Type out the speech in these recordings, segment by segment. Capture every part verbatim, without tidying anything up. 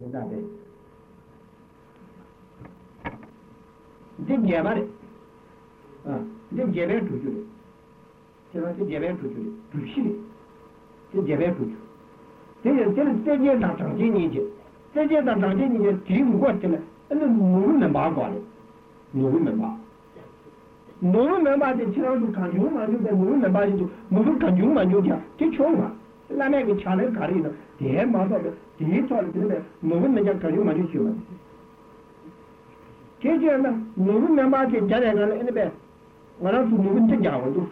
ricordate? Debbia mare. Ah, debbia vero tutto. Che non debbia vero tutto. Tu sì. Debbia vero tutto. Te te te ne da tangenti. Te te da tangenti ti muote. Non non ma qua. Non ma. Non ma de c'era tu canju ma de non ma de non canju ma già. Ti cioma. La mia challenge carina, ti è morto, ti è tornato, non mi ha carino mai più. Che c'è una, non mi ha mai che già era in bed. Ma non tu non ti già vuoi.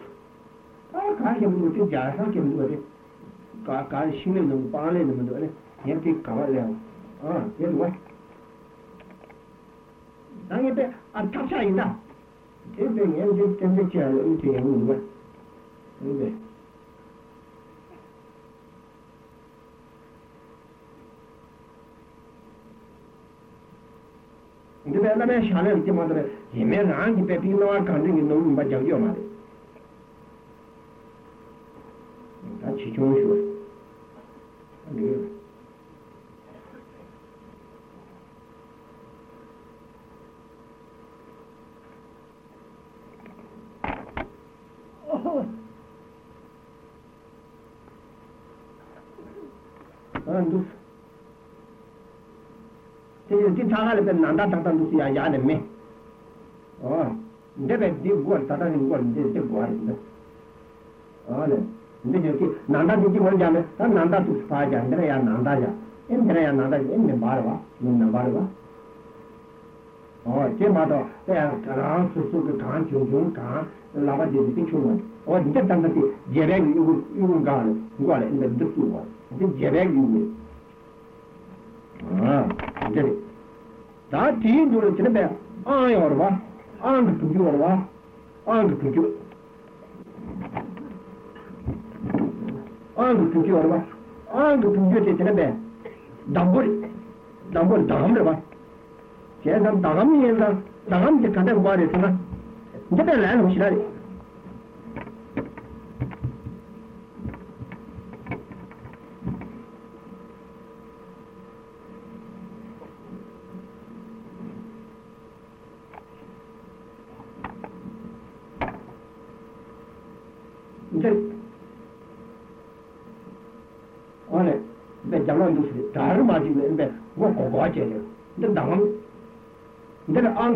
Ah, cazzo, non ti già, non ti vuoi. Cazzo, sì, non parla, non vuole. E ti cavallo. Ah, e dove? Non è per attaccia in là. E bene, e ti tende che non ti vuole. Vabbè. The other challenge, the mother, he made anti Pepino are counting in the room by your mother. That's Joshua. And ti tangale ben nanda tata dusia yane me oh debe di gol tata ni gol de de gol ne ale ne ki nanda di gol jame ta nanda tu spa ja indra ya nanda ja indra ya nanda in me barwa in me barwa oh che ma do te ran su su ke kan chu chu kan lava de de chu ma oh de tang de jere yu yu gale gole ne de tu ma de jere yu ah de that team do it in a bear. I or what? I'm to you or what? I'm to you. I'm to you or what? I'm to you in a bear. Dumble, Dumble, Dumble. She has a dummy and the dumb the kind of body. Get a land, which is Angu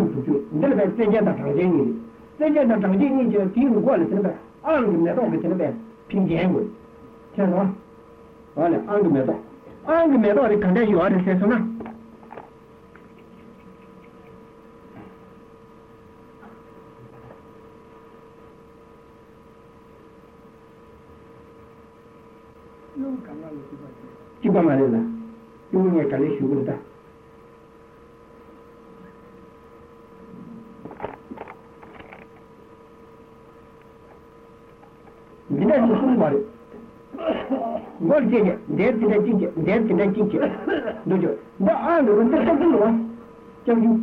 What did it? There to the teacher, there to the teacher. Do you? But I don't know. Tell you.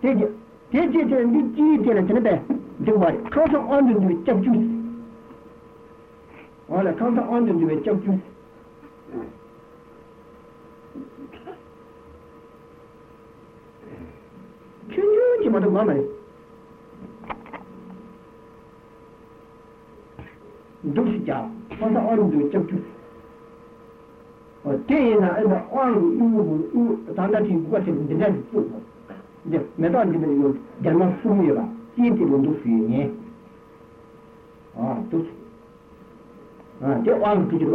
Take it. Take it and you teach it to the bed. Do what? Count on to do it, jump juice. All the count on to do it, jump juice. Can you do what the woman? Dush job, what the oil do it to? Or Tana and the oil you that you got in the dead food. The Madonna will get more formula. See it will do for you. Ah, Dush. Ah, they all to do.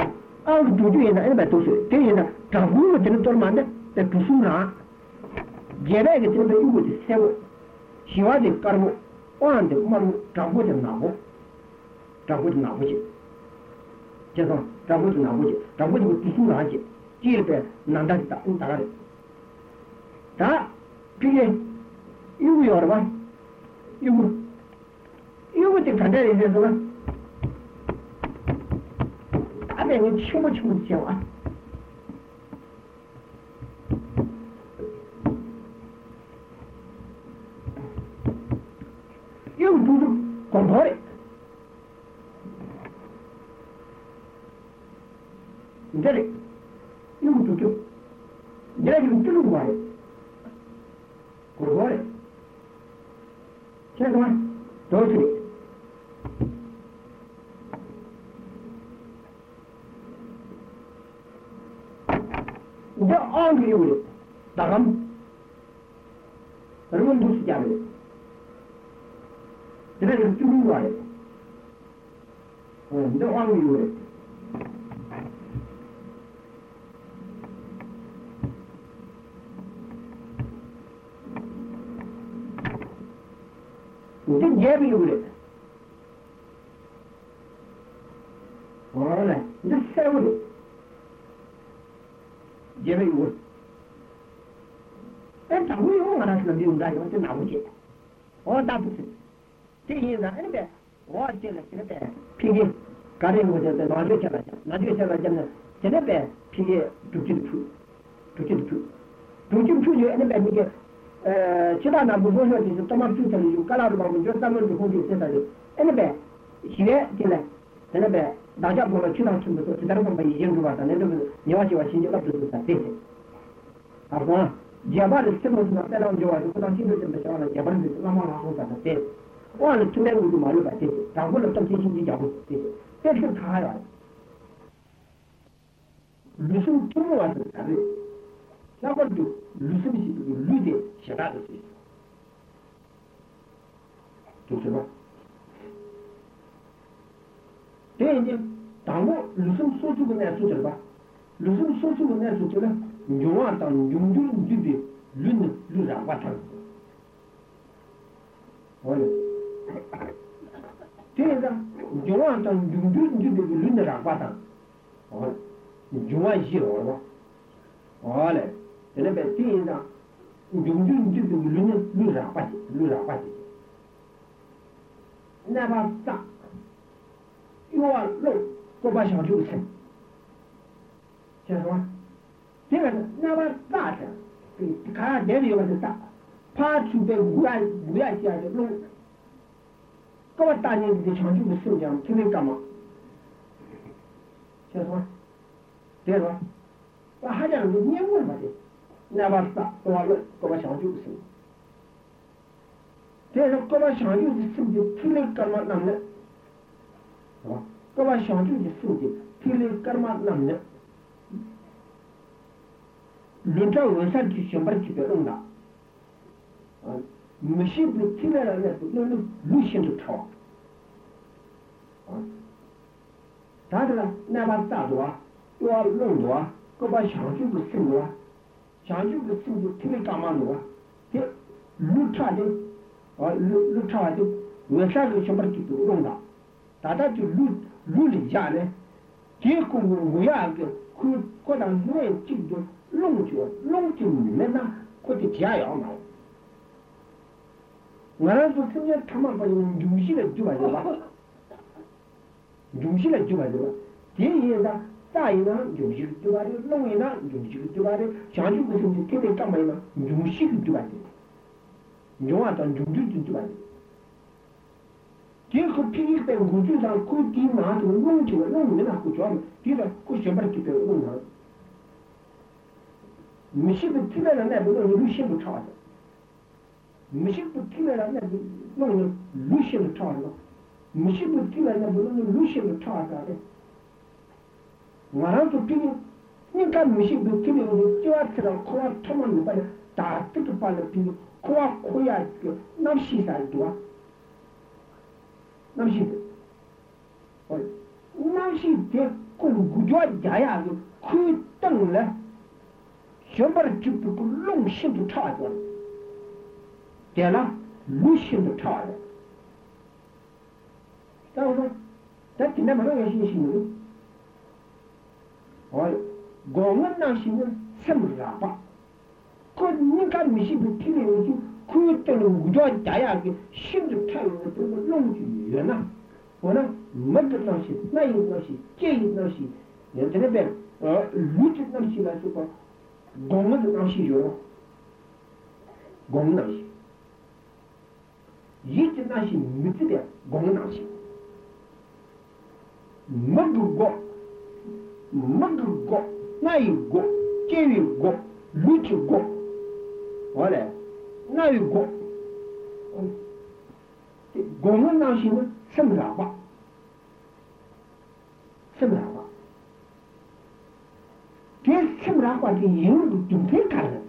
All to do in the Elbatus, Tana, Tahu, the Tormanda, the Tusura. Jerag is in the U with seven. She was a cargo on the one Tahu and Naho. Double knowledge. Just on double knowledge, double knowledge, dear Nanda. That, P A, you are one. You you would take another is one. I mean, it's so much more. You do convert. Did it? non tutto, direi tutto lo vuoi, come vuole, c'è come, tolti. Da ogni uno, da ram, non busti chiamare, direi tutto lo vuoi, da ogni uno. Then jab you with it. All right, just seven it. Jab you with it. Then tell me all that I should do that you want to know it. All that is it. Take you that anywhere. All still is in the bear. Piggy, got in with it, and all the challenge. Not you shall have then a bear, piggy, to kill two. To kill two. To kill two, you end up with c'era una buona di Thomas Peter in Calaro ma non c'era mai di sentare e ne beh si è che la e ne beh da già buona c'era un po' di tempo ma io non vado nemmeno ne va ci va sin da tutto sta bene allora diavolo se non sta là un giorno non ci vedo sempre c'era diavolo ma non ho fatto te o al tu ne vuoi ma lo fate da quello tanto ci di già te te che cara mi sono trovato a la guardo, l'uso mi si può l'ude, c'è la dosi. Tu sei va. Te, tango, l'uso mi socio con me a socio va. L'uso mi socio con me a socio va. Giova tan, giungiu, giube, l'un, l'ura, guatan. Olha. Te, da, giova tan, giungiu, giube, l'un, l'ura, guatan. Olha. Giova giro, olha. Olha. Ele vai ter na junjun de lunes lura pati lura pati na basta eu alô como a gente usa certo tem na basta cara dele eu vou tá parte de guai guai já de não como tá nem de gente usa o jam que nem como certo certo a haja não é muito mais na basta olha como a gente usa tem como a gente usa de tudo karma namne como a gente usa de tudo karma namne então o certo que se embarque para onda me sempre tira a luz não luxo do top tá na basta doa eu não doa como a gente usa change the food to make a manua. Lutrade or Lutrade will try to somebody to Runda. Tata to Lut Lulijane, Kirkum, we are good, got a name, Chidu, long to long to Mena, got a jay on now. Whereas the senior come up and do she do it? Do she do it? Here is a ताईना जुम्शिल दुबारे लोगेना जुम्शिल दुबारे चांचू किसी ने क्या देखा मायना जुम्शिल दुबारे जोआ तो जुम्शिल दुबारे तेरे को पीड़ित पे गुजू जान को दिन मात उन्होंने जो लोगों ने आपको जान तेरा कुछ जबर की पे उन्होंने मिशन पे तीन रहने बोलो लुशियन बचाओ मिशन पे तीन रहने बोलो लुशियन बचाओ मिशन पे तीन रहने बोलो लुशियन बचाओ 말아 줬더니 그러니까 무식 느낌이 뛰어들어 코와 터만 빨리 다 뜯어 빨리 뛰고 코와 코야 그 남시 살도와 남시 어 남시 대고 구조 자야 그 땅을 전부 죽고 롱신도 타고 되나 무신도 타고 그래서 딱히 내가 뭐가 신신이 और गोमन नाशिन समरापा को निका मिशी बिटिले उजु कुतलो उजो जाया के शिंद थालो तो लोंजु येना वना मत नाशि नाइ नाशि के नाशि येतने बे लुच नाशि लासो को गोमन नाशि जो गोमन नाशि येच नाशि मिटदे गोमन नाशि मत गो Mother God, Naigo, Kirigo, Luchigo. Olha, Naigo. Goma não chama, sembrava. Sembrava. Que sembrava de dinheiro de um pecado.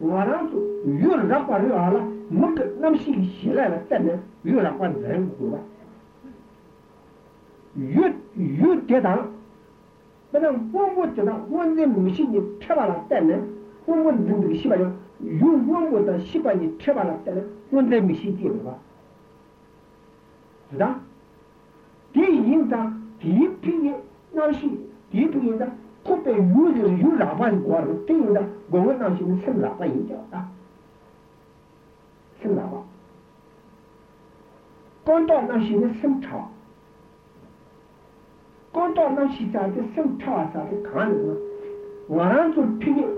O aranço, o rapariga, ela, nunca, não se enxerga, ela até mesmo, o rapariga, You you get out, but then one would one name machine you travel ten, one would do the shiba, you one with a ship and you travel at ten, one name machine deal. That in the deep now she deep in the could be using you lap and water thing that going on in the similar way. Gone down now she is some talk. Quanto non si sa che se un tata che canna, guardando il pigno,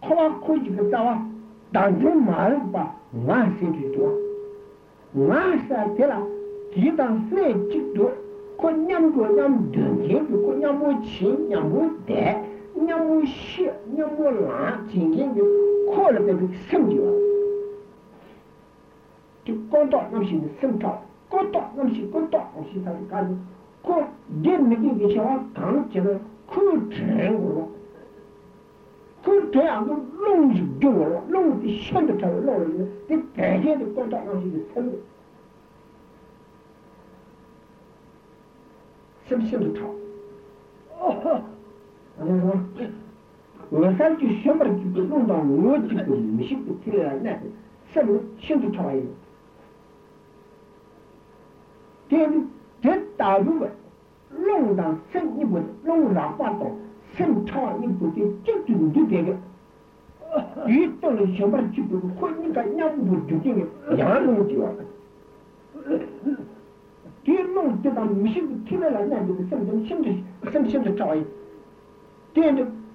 come così che stava, tanto male, ma non si ritua. Non si sa che la vita fredda, con niente, non dentro, con niente cin, niente te, niente sci, niente la, niente, quello che si sentiva. Quanto non si sentiva. Quanto non si quanto non si sa di caldo, con dimmi che c'era tanto, con tremolo, con tremolo, non si giuro, non si scende tra loro, di peggio di quanto non si sente. Se mi sento troppo, oh, allora, lo sai che sembra che non da un luogo che mi si può tirare a me, se mi sento troppo. Then that Dalu long down sent you with long rapato, sent time you put it just to do it. You told us so much you couldn't get young with you doing it. I know you are. Dear Lord, did I miss you to kill a land with some some some some toy? Then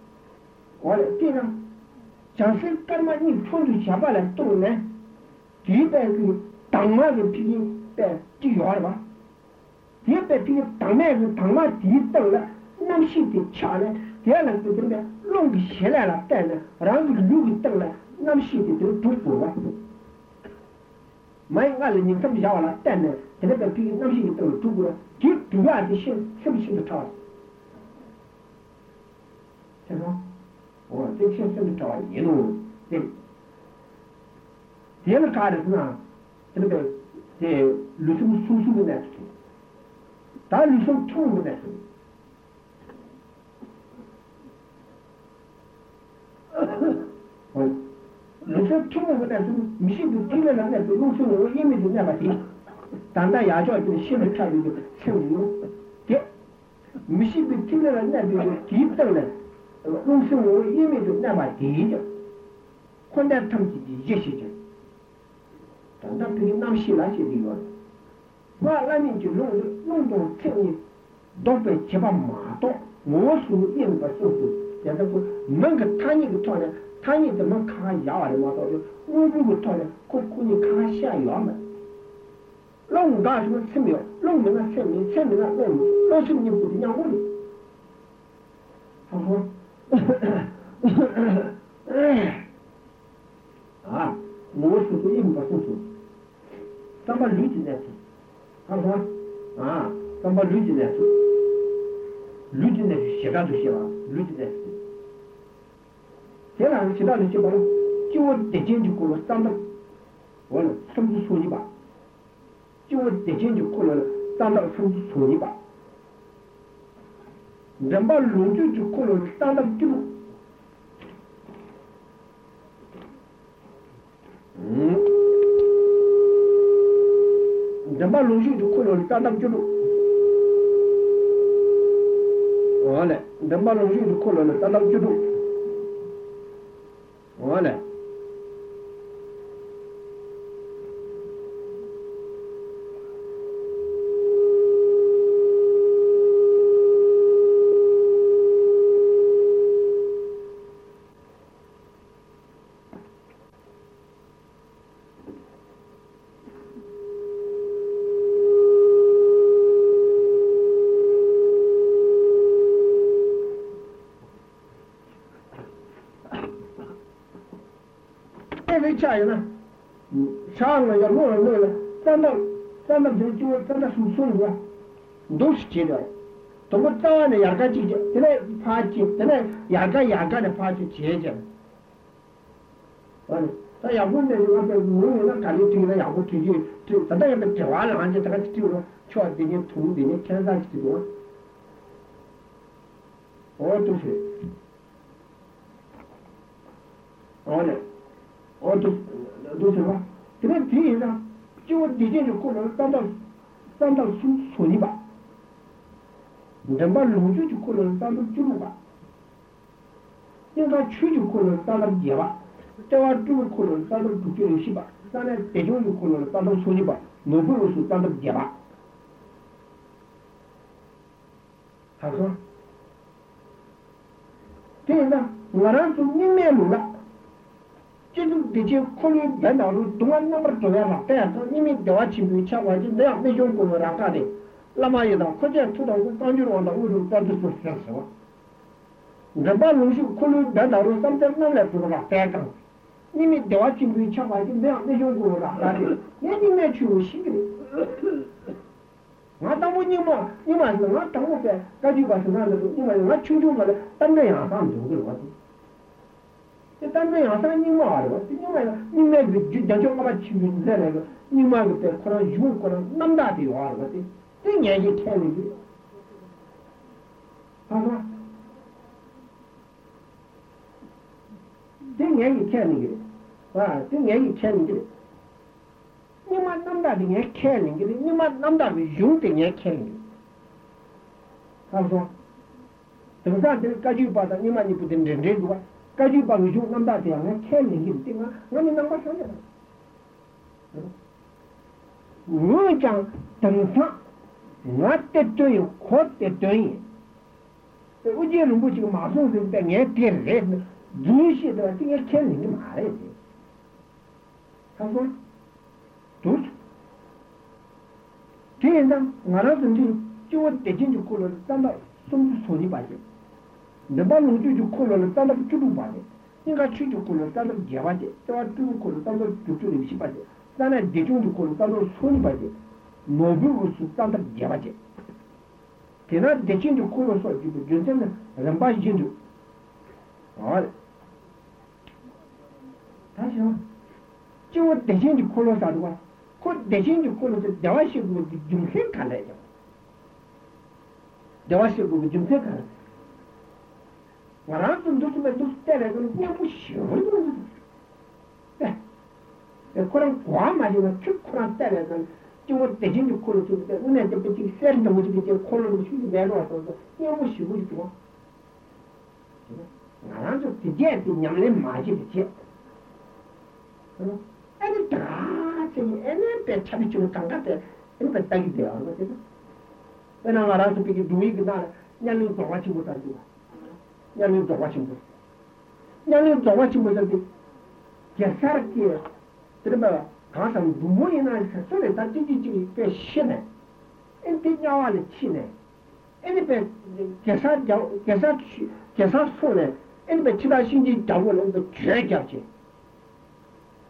what a dinner. Johnson come on you for the Shabala stone, eh? Do you beg you? Tangma the Diorma. Dear Betty, Tamer, Tama, Ditola, Namshi, China, the other to the long shell ten, round the Louis Tella, Namshi, the two. My island in some hour ten, the little pig, Namshi, the two, give to one the ship, some the toss. You know, or they should send the toy, you know. The other card is now, the Lusum Susu Nestle. That Lusum Tung Nestle. Lusum Tung Nestle, Missing the Tina Nestle, Lusum image never did. Tanda Yajo, the Shimmer Child, the Shimmer. Missing the Tina Nestle, keep the less. Lusum image never did. When that comes to the Yeshit. Tanda pigi nam shi la shi diwa. Wa la min ji long long dong chen dong bei che ba ma dong mo su yin ba su su. Ya de ko men ge tan ni ge tuan de tan ni de men ka ya de ma dong wo bu ge tuan de ko ku ni ka xia yuan ma. Long da shi chen miao, long men na chen mi chen mi na wo mi, long shi ni bu de yang wo ni. Ha ha. Ah, mo su ge yin ba su su. Tamba ludiness. Aha. Ah, tamba ludiness. Ludiness, chega do chega. Ludiness. Será que chega do chega? Que o dejen de colo tamba. Olha, somos soniba. Que o dejen de colo tamba somos soniba. Tamba ludu de colo tamba tipo. Hum. Damba longe do color tá dando tudo olha damba longe do color tá dando tudo olha c'è, c'hanno gli almoni, noi, tanto, tanto giù, tanto sul sole, dolci, dopo tanto, yargaci, te ne facci, te ne yarga, yarga ne facci, c'è. Sai, alcuni non la calitina, la calitina, tanto è per trovare, anche tra il tiro, c'è di niente, tu, di niente, c'è da stiro. O tu sei. Olha, outro, do sei lá, que nem tinha, que o dinheiro correu, tanto, tanto su, suniba. Demba longe de correu, tanto chuva. Ninguém chuva correu, tanto diaba. Tewa chuva correu, tanto tudo chiba. Tanto pejono correu, tanto suniba. Novo su, tanto diaba. Agora, tem lá, garanto nem mesmo lá. Dice con il domanda per trovare la terra, non mi devo accimicciare, non mi devo accimicciare. La maglia da cosa è tutta un po' di roba, un po' di processo. Da ballo con il benda, non è per la terra. Non mi devo accimicciare, non mi devo accimicciare. Non mi devo accimicciare. Ma da un po' di roba, non mi devo accimicciare, non mi devo accimicciare, non mi devo accimicciare. E também a gente não mora, não é, não é de já já uma chimilha lá, não mora que para junto para não dá de orar, mas tem é que tem ali. Agora tem é que tem ali. Ah, tem é que tem ali. Não mas não dá de é que tem ali, não mas não dá de junto tem é que tem ali. Agora tem tanto caju para não mas não pode entender do 가지고 바로 좀 남다대야. 캘린 힘띵아. 너는 남아 살려. 우장 당사 나때도요. 곧때도요. 우지는 뭐지 마송은 땡에 때래. 두시도 땡에 캘린 게 말해. 가서 둘 걔는 나라든지 쭉 대진 죽고로 산다. 좀 손이 봐요. Nebalo juju color tanto chububade, ninga chuju color tanto diabade, tewa tu color tanto tuturi bishibade, sana deju color tanto sonibade, nobu su tanto diabade. Tena deju color so juju junsen ramba jindu. Ora. Tajo. Jiwo deju color sadwa, ko deju color de dawashi go junsen kale. Dawashi go junsen kale. Guarda, non dovevo mettere il telefono, non posso. Beh, e quello qua, ma io ho piccolo il telefono, ti ho detto quello che non è per ti serve, non ti dico quello che ci deve essere, io non ci voglio. Guarda, ti dietro, non le immagini di te. E grazie, e ne per capire un cangate, e per tanti di loro. E non guarda, perché due guardare, non lo trovo ci voglio. Nyalu do wachimbo nyalu do wachimbo de kesar ki treba kasa dumuni na sesore ta ti ti pe shine enti nyawale chine eni pe kesar kesar kesar sone eni pe chida shinji dawo lo de jega che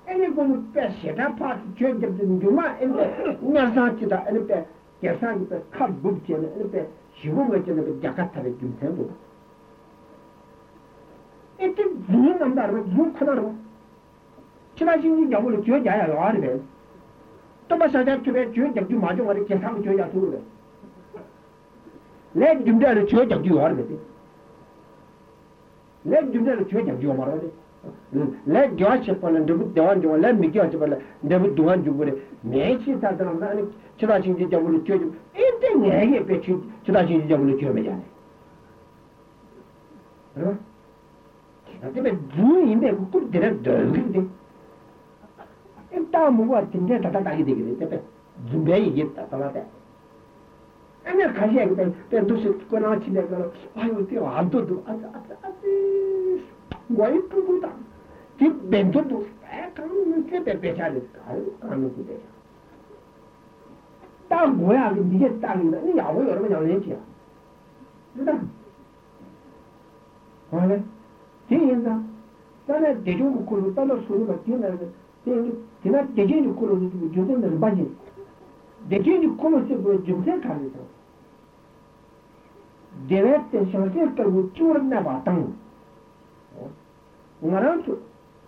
eni gonu pe shida pa jega de nduma eni nyasa chida eni pe kesar ki pe kab bub che eni pe shibu me che de jakat ta de kimbo e te non andare giù cadaro ci va giù già vuole giù già lo arriva to ma sa da giù giù giù ma giù mari che sa giù già tu le giù già giù già giù arriva le giù già giù già giù maro le giù c'è per le devo devo giù le mi giù c'è per le devo duan giù pure me ci sta da non ci va giù già vuole giù e te ne che ci va giù già vuole giù me già deve due invece pur dire due e tamo guarda in detta da che dire te due che sta parlate e ne cagia che per due con la cina quello aio te alto tu a a a guai tu tu da ti bento tu e come che per piacere hanno tu te da guai di che tanto ne io ero non ne c'è da vale Sì, da Tana dejun kulu tana suru batina teng tina dejun kulu juden del baje. Dejun kulu se juden kali to. Devette shorter ka uchur na batang. Ngaran chu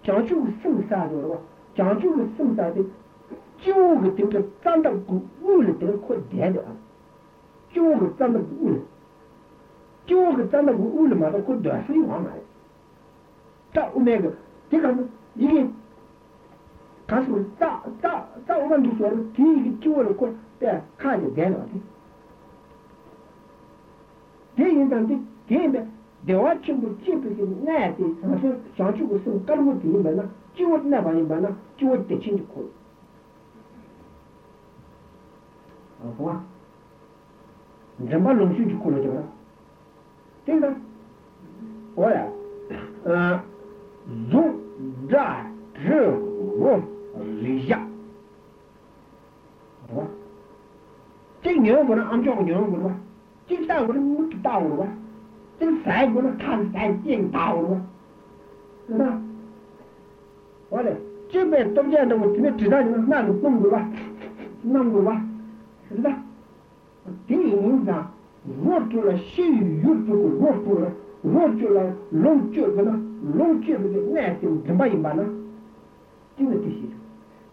chanchu sim sa do. Chanchu sim sa de chu gete ke tanda ku ul de ko de de. Chu ge tanda ku ul. Chu ge tanda ku ul ma ko do asri wa ma. Ta umega dikan yigi kasu ta ta ta uman du sor ti giuolo ko te kale deno ti de intanti de de watching bu chipi ti na ti sa so chanchu ko so karmo ti bana chiwo na bani bana chiwo te chin ko awa jamba lo chi ko lo jara tinga ora eh Zu, da, zhe, wo, li, ya. Jing yu gu na am zhong yu gu na. Jing da gu na muk da gu na. Jing sai gu na kan sai jing da gu na. Na. Wale, jing bei dong jian de wo ti me zhi da ni na lu nong gu ba. Nong gu ba. Shi da. Ding yin da, wo tu la xi yu tu gu wo tu la. Wo tu la long chu gu na. Non c'è nessuno che mai mana, ti ne dici.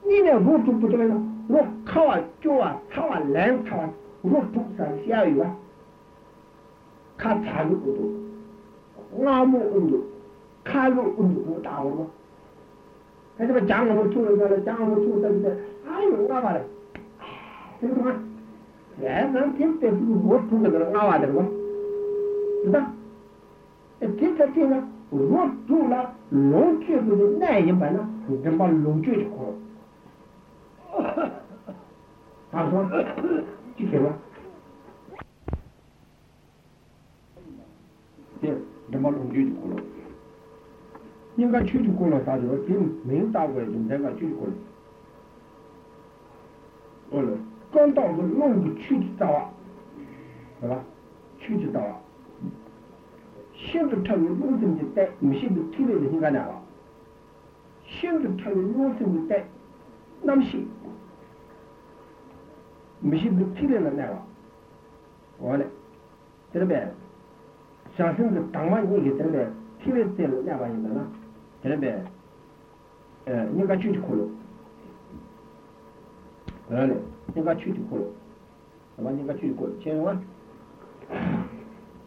Nina voto potrebbe, lo cava, cava, cava, lenta, lo tutta sia io. Cazzato tutto. Uomo undo, calo undo dauro. E dove giangano tutto, dove giangano tutto, ai non va. Sembra. Eh, non ti te voto non va davvero. Da. E ti catina Rotto la longe di nei bana, che ma longe di qua. Pardon, ci chiama. Sì, che ma longe di qua. Ninga ci di qua sa io, che men da qua di dai ci di qua. Allora, quando non ci di qua. Va? Ci di qua. Shinto losing the debt, machine to kill it in an hour. Shinto losing the debt, Namshi machine to kill it in an hour. What? Tell me. Something the Tama will get in there, kill it till never in the night. Tell me. You got you to call it. You got you to call it. The one you got you to call it. Change one?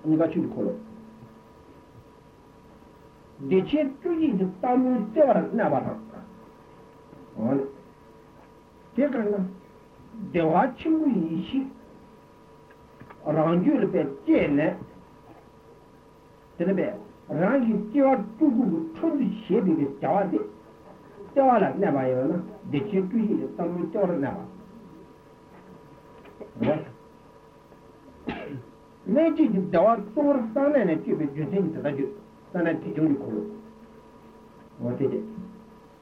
You got you to call it. Dice tutti di tanto terra navata. Ora. Dicono devacci muici. Rangiu per tiene. Tenebe. Rangi tior tugu tutti sedi di tavati. Tavata navaio. Dice tutti di tanto terra nava. Ora. Metti di davar por sana ne tipe giudente da giù. Sana tijuni kulu. Watide.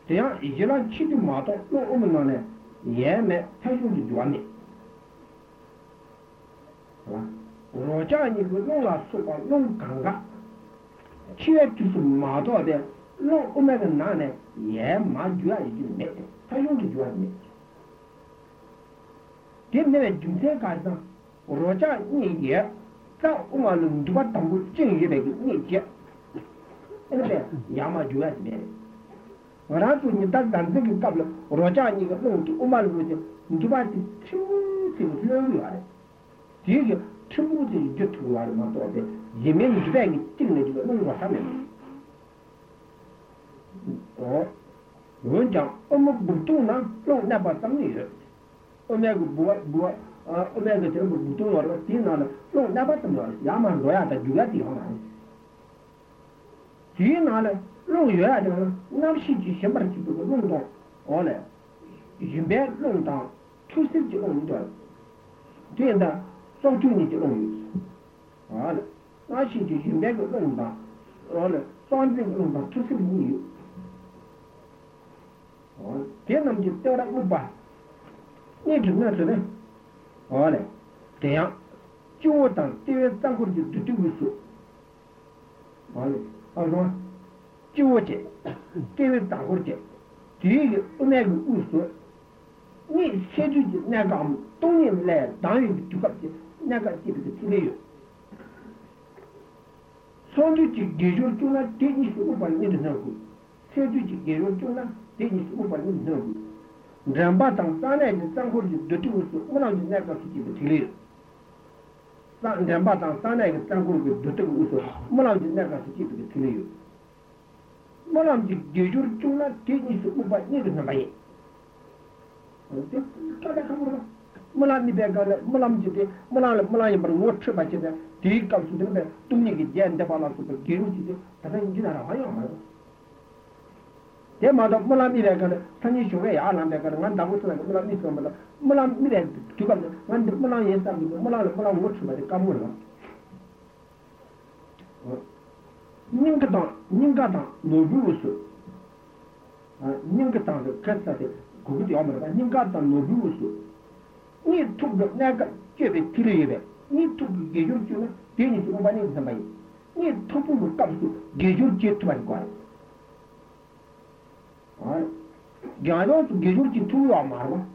Teya ijela chidi mato no umna ne yeme tajuni duani. Wa. Roja ni no la suba no kanga. Chie tu mato de no umena na ne yema jua ijune. Tajuni duani. Demne jumse kaza. Roja ni ye ta umalun duba tambu jingi be ni je. Yama Juas Mary. When I was in that dancing couple, Rojani got known to Umar with him, and to buy two things you are. These two things you two are not all day. You mean to beg it till you know what happened. Or, Roja, almost Butuna, don't never some neither. Omega Bua, Omega Butuna, or Tina, don't never some Yama Royata Juati on. Ti na le long yue a de na shi ji xian ba ji bu long da o le yin bei long da chu shi ji long da de da zong ju ni ji long a le na shi ji yin bei long da o le zong ji long da chu shi bu yu o de nam ji de ra bu ba ni ji na de le o le de yang jiu dang de zang gu ji du du su o le Allora, Chivote, David Dagorte, Dig, Omeg Usu, Ni Sedu Nagam, Tony Lad, Dying to Cut Negative the Tilio. Sonduci Gizurtuna, Dennis Uban with Nagu, Seduci Gizurtuna, Dennis Uban with Nagu. Drambatam, Dana and Sanghurj, the two, one of the negative Tilio. Drambatam, Dana and Sanghurj, the two, one of the negative Tilio. Molam di jujur cuma jenis ubatnya itu namanya. Kita kamu malam ni begal, malam jadi malam malam yang berwujud macam ni. Di kalau sudah ni, tu ni kita jangan balas tu berkiru jadi. Tapi ini jangan ramai orang. Dia malam malam ni begal, tanya siapa yang alam begal, ngan tahu tu nak malam ni semua malam malam ni begal juga ngan malam yang tadi malam malam wujud macam kamu lah. Ningata, Ningata, no russo. Ningata, the Kansas, good Yamara, Ningata, no russo. Need to the Naga, give it to you. Need to give you Danish woman in the mind. Need to come to give you to my God. Gano to give you to Yamara.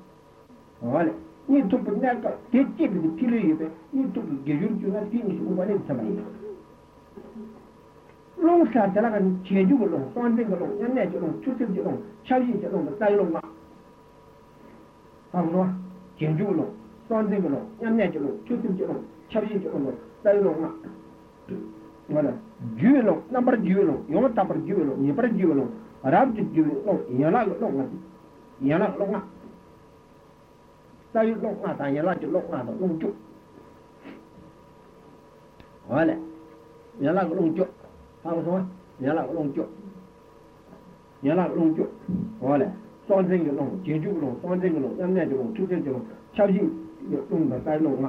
Need to the Naga, give it to you. Need to give you to the Danish woman in the mind. Long sat the Lagan Chiajugo, Sanding along, and Nedjong, Chusil Jong, Challenge along the Siloma. Amro, Chiajugo, Sanding along, and Nedjong, Chusil Jong, Challenge along the Siloma. Well, Julo, number Julo, your number Julo, your bread Julo, around the Julo, Yala Longa, Yala Longa. Siloma, I like to look at the Longjo. Well, Yala Longjo. How so? Yala long joke. Yala long joke. Walla, something along, Jeju long, something along, and natural, two general, charging your room that I long.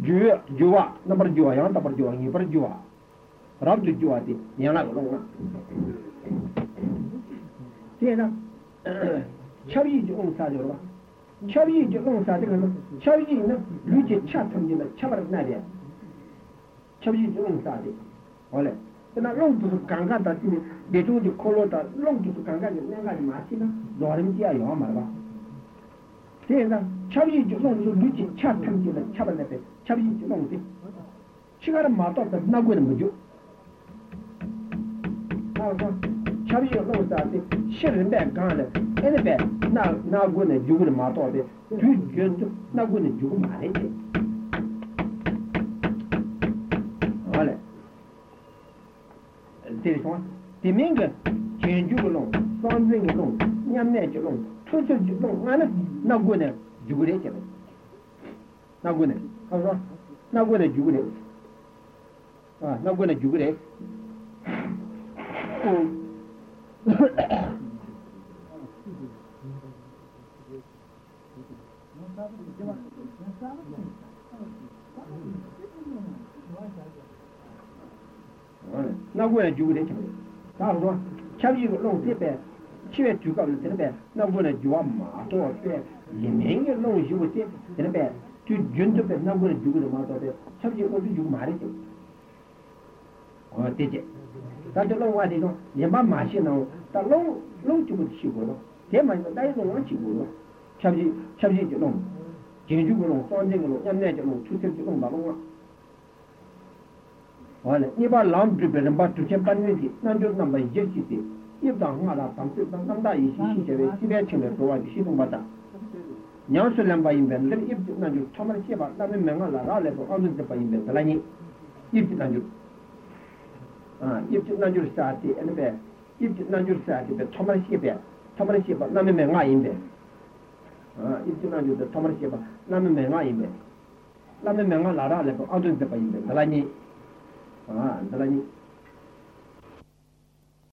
Jua, Jua, number Jua, number Jua, you per Jua. Rob the Jua, Yala long. Tiena, Charlie Jung Sadova. Charlie Jung Sadova, Charlie, Luigi Chatham in the Chamber of Nadia. Charlie Jung Sadi. Walla. Long to Kanga that they do the color that long to Kanga, never Martina, Dorindia Yamara. Then Charlie Jolong Luigi Chatham to the Chabernet, Charlie Jolong. She got a mouth of the Naguin Mujo. Charlie Jolong that she didn't bear Ghana, any bear, now Naguin and Jugan Mouth of it, two girls, Naguin and Jugan. The Minga, Jane Jugolong, Swan Ring alone, Yam Najalong, Twitter Jugolong, Naguna, Jubilate. Naguna, Naguna Jubilate. Naguna Jubilate. Now when you would it. Shall you long tip? She had to go to the bed. Now when a Juama or fair, you may know you would sit in a bed. To Junta, but now when you would amount of it. Shall you go to you married? Or did it? That's a long one, you know. Your mamma, she know. The long, long to what she will. They might not want you will. Shall you, shall you long? Can you go on something and natural to take you on? Well, if I lump to Benamba to Japan, not just number Jessie. If the Hana something, she is a selection for a Shibumata. Nyansalam by inventor, if not you Thomas Shiba, Lamin Mangala, Raleigh, on the by inventor, if not you. If not you start and bear, if not you start the Thomas Shiba, Thomas Shiba, Lamin Manga in there. If not you the Thomas Shiba, Lamin Manga in there. Lamin Mangala, Raleigh, on the by inventor, ah, dalam